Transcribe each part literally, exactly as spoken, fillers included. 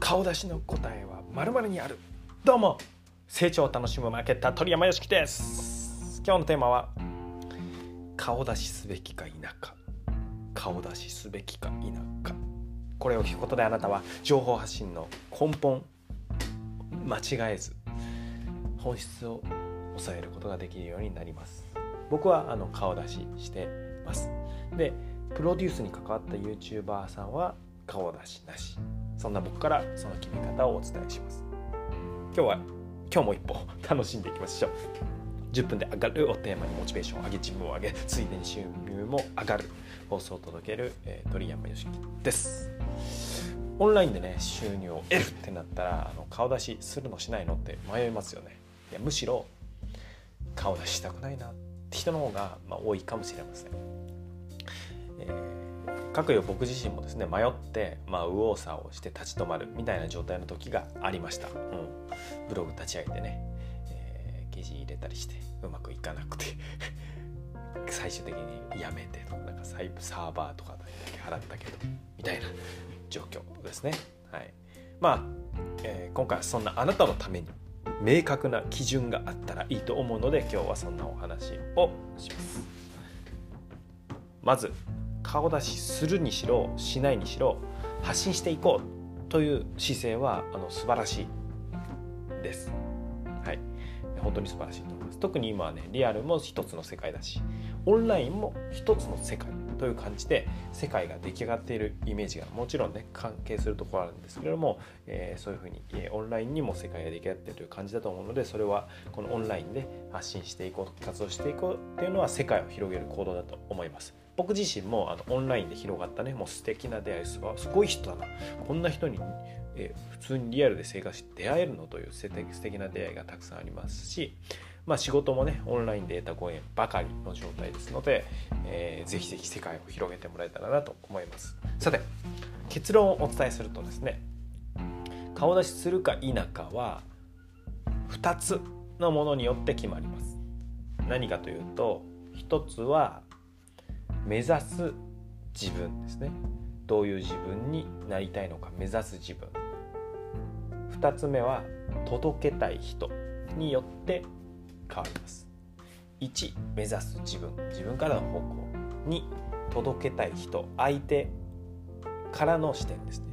顔出しの答えは〇〇にある。どうも、成長を楽しむマーケッター鳥山よしきです。今日のテーマは顔出しすべきか否か、顔出しすべきか否か。これを聞くことであなたは情報発信の根本、間違えず本質を抑えることができるようになります。僕はあの顔出ししてます。で、プロデュースに関わった YouTuber さんは顔出しなし。そんな僕からその決め方をお伝えします。今日は今日も一歩楽しんでいきましょう。じゅっぷんで上がるをテーマにモチベーションを上げ、自分を上げ、ついでに収入も上がる放送を届ける、えー、鳥山よしきです。オンラインでね、収入を得るってなったらあの顔出しするのしないのって迷いますよね。いや、むしろ顔出ししたくないなって人の方が、まあ、多いかもしれません。えーかくよ僕自身もですね、迷って、まあ、右往左往して立ち止まるみたいな状態の時がありました、うん、ブログ立ち上げてね、えー、記事入れたりしてうまくいかなくて最終的にやめてとか、なんかサーバーとかだけ払ったけどみたいな状況ですね、はい。まあえー、今回はそんなあなたのために明確な基準があったらいいと思うので、今日はそんなお話をします。まず顔出しするにしろしないにしろ発信していこうという姿勢はあの素晴らしいです、はい、本当に素晴らしいと思います。特に今はね、リアルも一つの世界だし、オンラインも一つの世界という感じで世界が出来上がっているイメージがもちろんね、関係するところあるんですけれども、えー、そういうふうに、えー、オンラインにも世界が出来上がっているという感じだと思うので、それはこのオンラインで発信していこう、活動していこうっていうのは世界を広げる行動だと思います。僕自身もあのオンラインで広がったね、もう素敵な出会い、すごい人だな、こんな人に、えー、普通にリアルで生活して出会えるのという素敵な出会いがたくさんありますし、まあ、仕事もね、オンラインで得たご縁ばかりの状態ですので、えー、ぜひぜひ世界を広げてもらえたらなと思います。さて、結論をお伝えするとですね、顔出しするか否かはふたつのものによって決まります。何かというと、ひとつは目指す自分ですね。どういう自分になりたいのか、目指す自分。ふたつめは届けたい人によって変わります。いち、目指す自分、自分からの方向。に、届けたい人、相手からの視点ですね、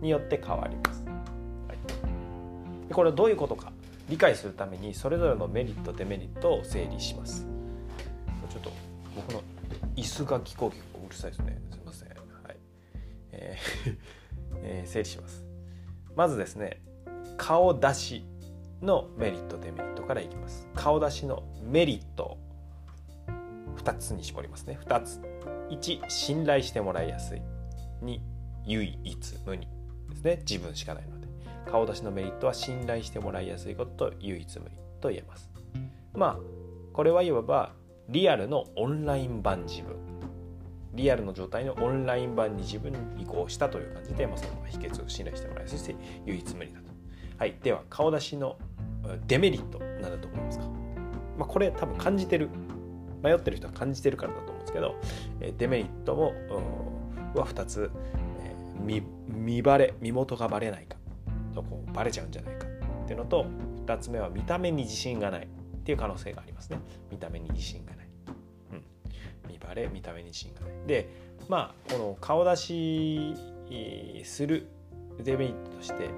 によって変わります、はい。で、これはどういうことか理解するために、それぞれのメリットデメリットを整理します。ちょっと僕の椅子が聞こう聞こううるさいですね、すいません、はい。えーえー、整理します。まずですね、顔出しのメリットデメリットからいきます。顔出しのメリットふたつに絞りますね。ふたつ。いち、信頼してもらいやすい。に、唯一無二ですね、自分しかないので。顔出しのメリットは信頼してもらいやすいことと唯一無二と言えます。まあこれはいわばリアルのオンライン版自分、リアルの状態のオンライン版に自分に移行したという感じで、まあ、その秘訣を信頼してもらいやすいし唯一無二だと、はい。では顔出しのデメリットなんだと思いますか。まあ、これ多分感じてる、迷ってる人は感じてるからだと思うんですけど、デメリットもはふたつ、見、見バレ、身元がバレないか、こうバレちゃうんじゃないかっていうのと、ふたつめは見た目に自信がないっていう可能性がありますね。見た目に自信がない、うん、見バレ、見た目に自信がない。で、まあこの顔出しするデメリットとして、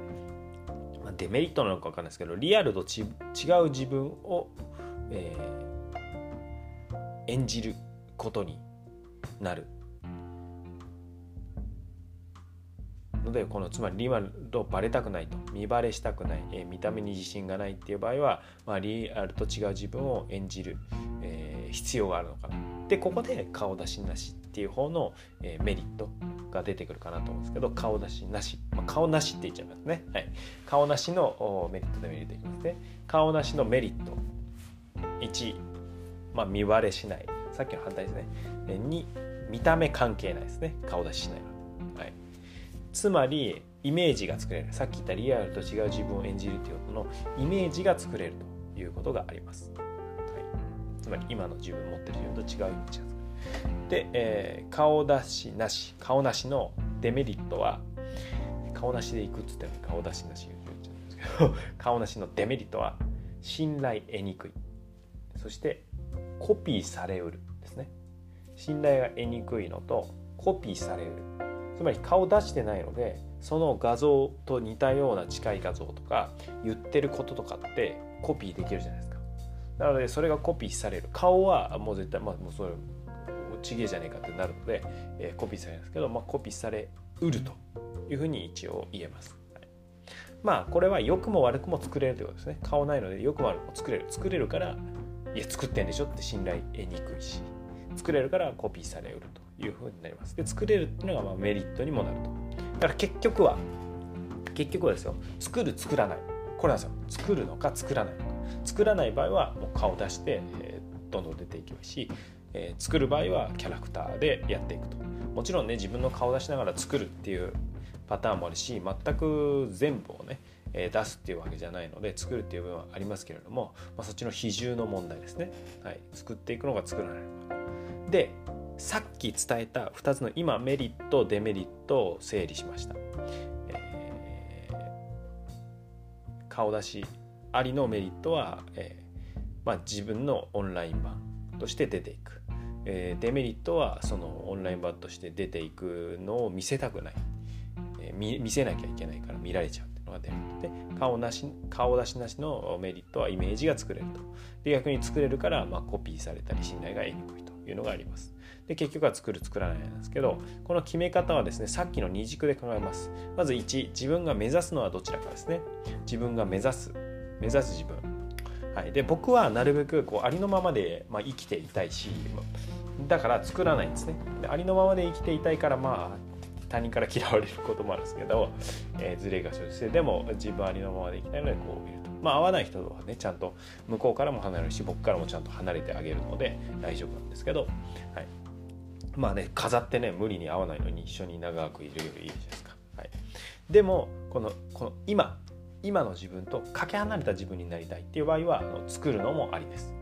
デメリットなのか分かんないですけど、リアルとち違う自分を、えー、演じることになるので、このつまりリアルとバレたくないと、見バレしたくない、えー、見た目に自信がないっていう場合は、まあ、リアルと違う自分を演じる、えー、必要があるのかな。で、ここで顔出しなしっていう方の、えー、メリットが出てくるかなと思うんですけど、顔出しなし、まあ、顔なしって言っちゃいますね、はい、顔なしのメリットでメリットいきますね。顔なしのメリットいち、まあ、見バレしない、さっきの反対ですね。に、見た目関係ないですね、顔出ししないの、はい。つまりイメージが作れる、さっき言ったリアルと違う自分を演じるということのイメージが作れるということがあります、はい、つまり今の自分持ってる自分と違うイメージが作れる。で、えー、顔出しなし、顔なしのデメリットは顔なしで行くっつっても顔出しなし言っちゃうんですけど顔なしのデメリットは信頼得にくい、そしてコピーされうるですね。信頼が得にくいのとコピーされうる、つまり顔出してないのでその画像と似たような近い画像とか言ってることとかってコピーできるじゃないですか。なのでそれがコピーされる、顔はもう絶対まあもうそれちげえじゃねえかってなるので、えー、コピーされるんですけど、まあ、コピーされうるというふうに一応言えます、はい。まあこれは良くも悪くも作れるということですね。顔ないので良くも悪くも作れる作れるからいや作ってんでしょって信頼得にくいし、作れるからコピーされうるというふうになります。で作れるっていうのがまあメリットにもなると。だから結局は結局はですよ、作る作らないこれなんですよ。作るのか作らないのか。作らない場合はもう顔出して、えー、どんどん出ていきますし、えー、作る場合はキャラクターでやっていくと。もちろんね自分の顔出しながら作るっていうパターンもあるし、全く全部をね、えー、出すっていうわけじゃないので作るっていう部分はありますけれども、まあ、そっちの比重の問題ですね、はい、作っていくのか作らないのかで、さっき伝えたふたつの今メリットデメリットを整理しました、えー、顔出しありのメリットは、えーまあ、自分のオンライン版として出ていく、えー、デメリットはそのオンライン版として出ていくのを見せたくない、えー、見, 見せなきゃいけないから見られちゃうっていうのがデメリットで、顔なし顔出しなしのメリットはイメージが作れると。で逆に作れるから、まあ、コピーされたり信頼が得にくいというのがあります。で結局は作る作らないなんですけど、この決め方はですね、さっきの二軸で考えます。まずいち、自分が目指すのはどちらかですね。自分が目指す目指す自分、はい、で僕はなるべくこうありのままで、まあ、生きていたいし、だから作らないんですね。でありのままで生きていたいから、まあ、他人から嫌われることもあるんですけど、えー、ズレが生じて、でも自分はありのままで生きたいのでこう見ると、まあ、合わない人はねちゃんと向こうからも離れるし僕からもちゃんと離れてあげるので大丈夫なんですけど、はい、まあね、飾ってね無理に合わないのに一緒に長くいるよりいいじゃないですか、はい。でもこの、この今今の自分とかけ離れた自分になりたいっていう場合は作るのもありです。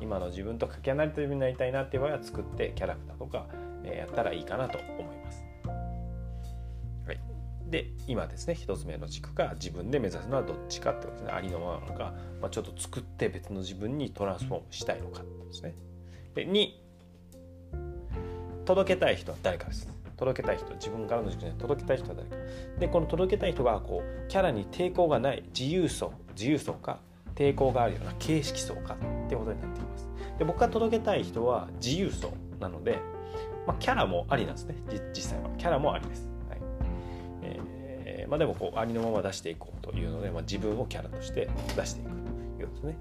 今の自分とかけ離れた自分になりたいなっていう場合は作ってキャラクターとかやったらいいかなと思います、はい、で今ですね一つ目の軸が自分で目指すのはどっちかってことですね。ありのままなのか、まあ、ちょっと作って別の自分にトランスフォームしたいのかですね。でに、届けたい人は誰かです。届けたい人、自分からの軸に届けたい人は誰かで、この届けたい人がこうキャラに抵抗がない自由層自由層か抵抗があるような形式層かってことになっています。で僕が届けたい人は自由層なので、まあ、キャラもありなんですね。実際はキャラもありです、はい。えーまあ、でもこうありのまま出していこうというので、まあ、自分をキャラとして出していくということですね。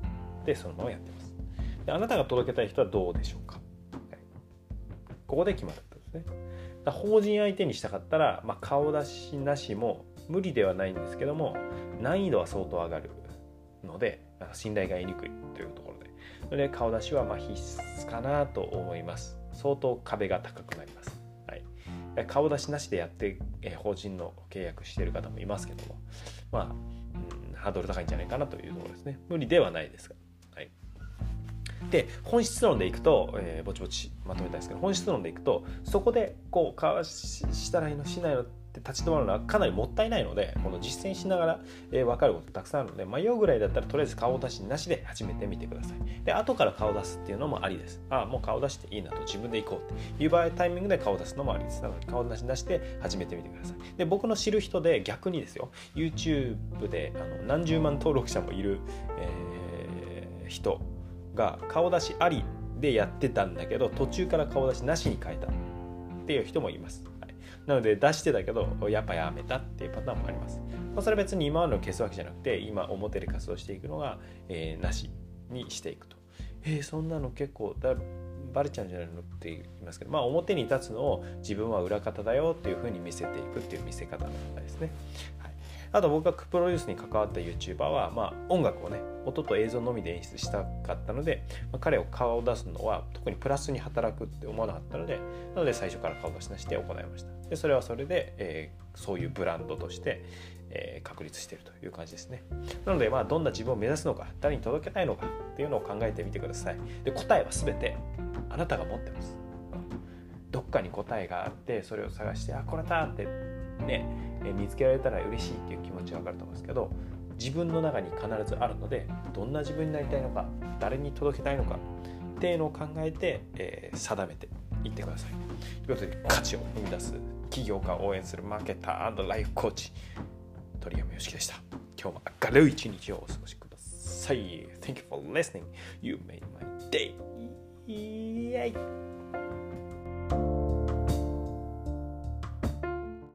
でそのままやってます。であなたが届けたい人はどうでしょうか、はい、ここで決まるってことですね。法人相手にしたかったら、まあ、顔出しなしも無理ではないんですけども難易度は相当上がるので信頼が得にくいというところで、それで顔出しはまあ必須かなと思います。相当壁が高くなります、はい、顔出しなしでやって法人の契約している方もいますけども、まあ、うん、ハードル高いんじゃないかなというところですね。無理ではないですが、はい、で本質論でいくと、えー、ぼちぼちまとめたいですけど、本質論でいくとそこでこうかしたらいいのしないのって立ち止まるのはかなりもったいないので、この実践しながら、えー、分かることたくさんあるので、迷うぐらいだったらとりあえず顔出しなしで始めてみてください。で後から顔出すっていうのもありです。ああもう顔出していいなと自分で行こうっていう場合タイミングで顔出すのもありです。なので顔出しなしで始めてみてください。で僕の知る人で逆にですよ、 YouTube であの何十万登録者もいる、えー、人が顔出しありでやってたんだけど途中から顔出しなしに変えたっていう人もいます、はい、なので出してたけどやっぱやめたっていうパターンもあります、まあ、それは別に今の消すわけじゃなくて今表で活動していくのが、えー、なしにしていくと、えー、そんなの結構だバレちゃうんじゃないのって言いますけど、まあ、表に立つのを自分は裏方だよっていう風に見せていくっていう見せ方ですね、はい。あと僕がプロデュースに関わった YouTuber は、まあ、音楽をね音と映像のみで演出したかったので、まあ、彼を顔を出すのは特にプラスに働くって思わなかったのでなので最初から顔出しなしで行いました。でそれはそれで、えー、そういうブランドとして、えー、確立しているという感じですね。なので、まあ、どんな自分を目指すのか誰に届けたいのかっていうのを考えてみてください。で答えは全てあなたが持ってます。どっかに答えがあってそれを探してあこれだってね、えー、見つけられたら嬉しいっていう気持ちは分かると思うんですけど、自分の中に必ずあるので、どんな自分になりたいのか、誰に届けたいのかっていうのを考えて、えー、定めていってください。ということで、価値を生み出す起業家を応援するマーケター&ライフコーチ、鳥山由樹でした。今日も明るい一日をお過ごしください。 Thank you for listening. You made my day. イエイ。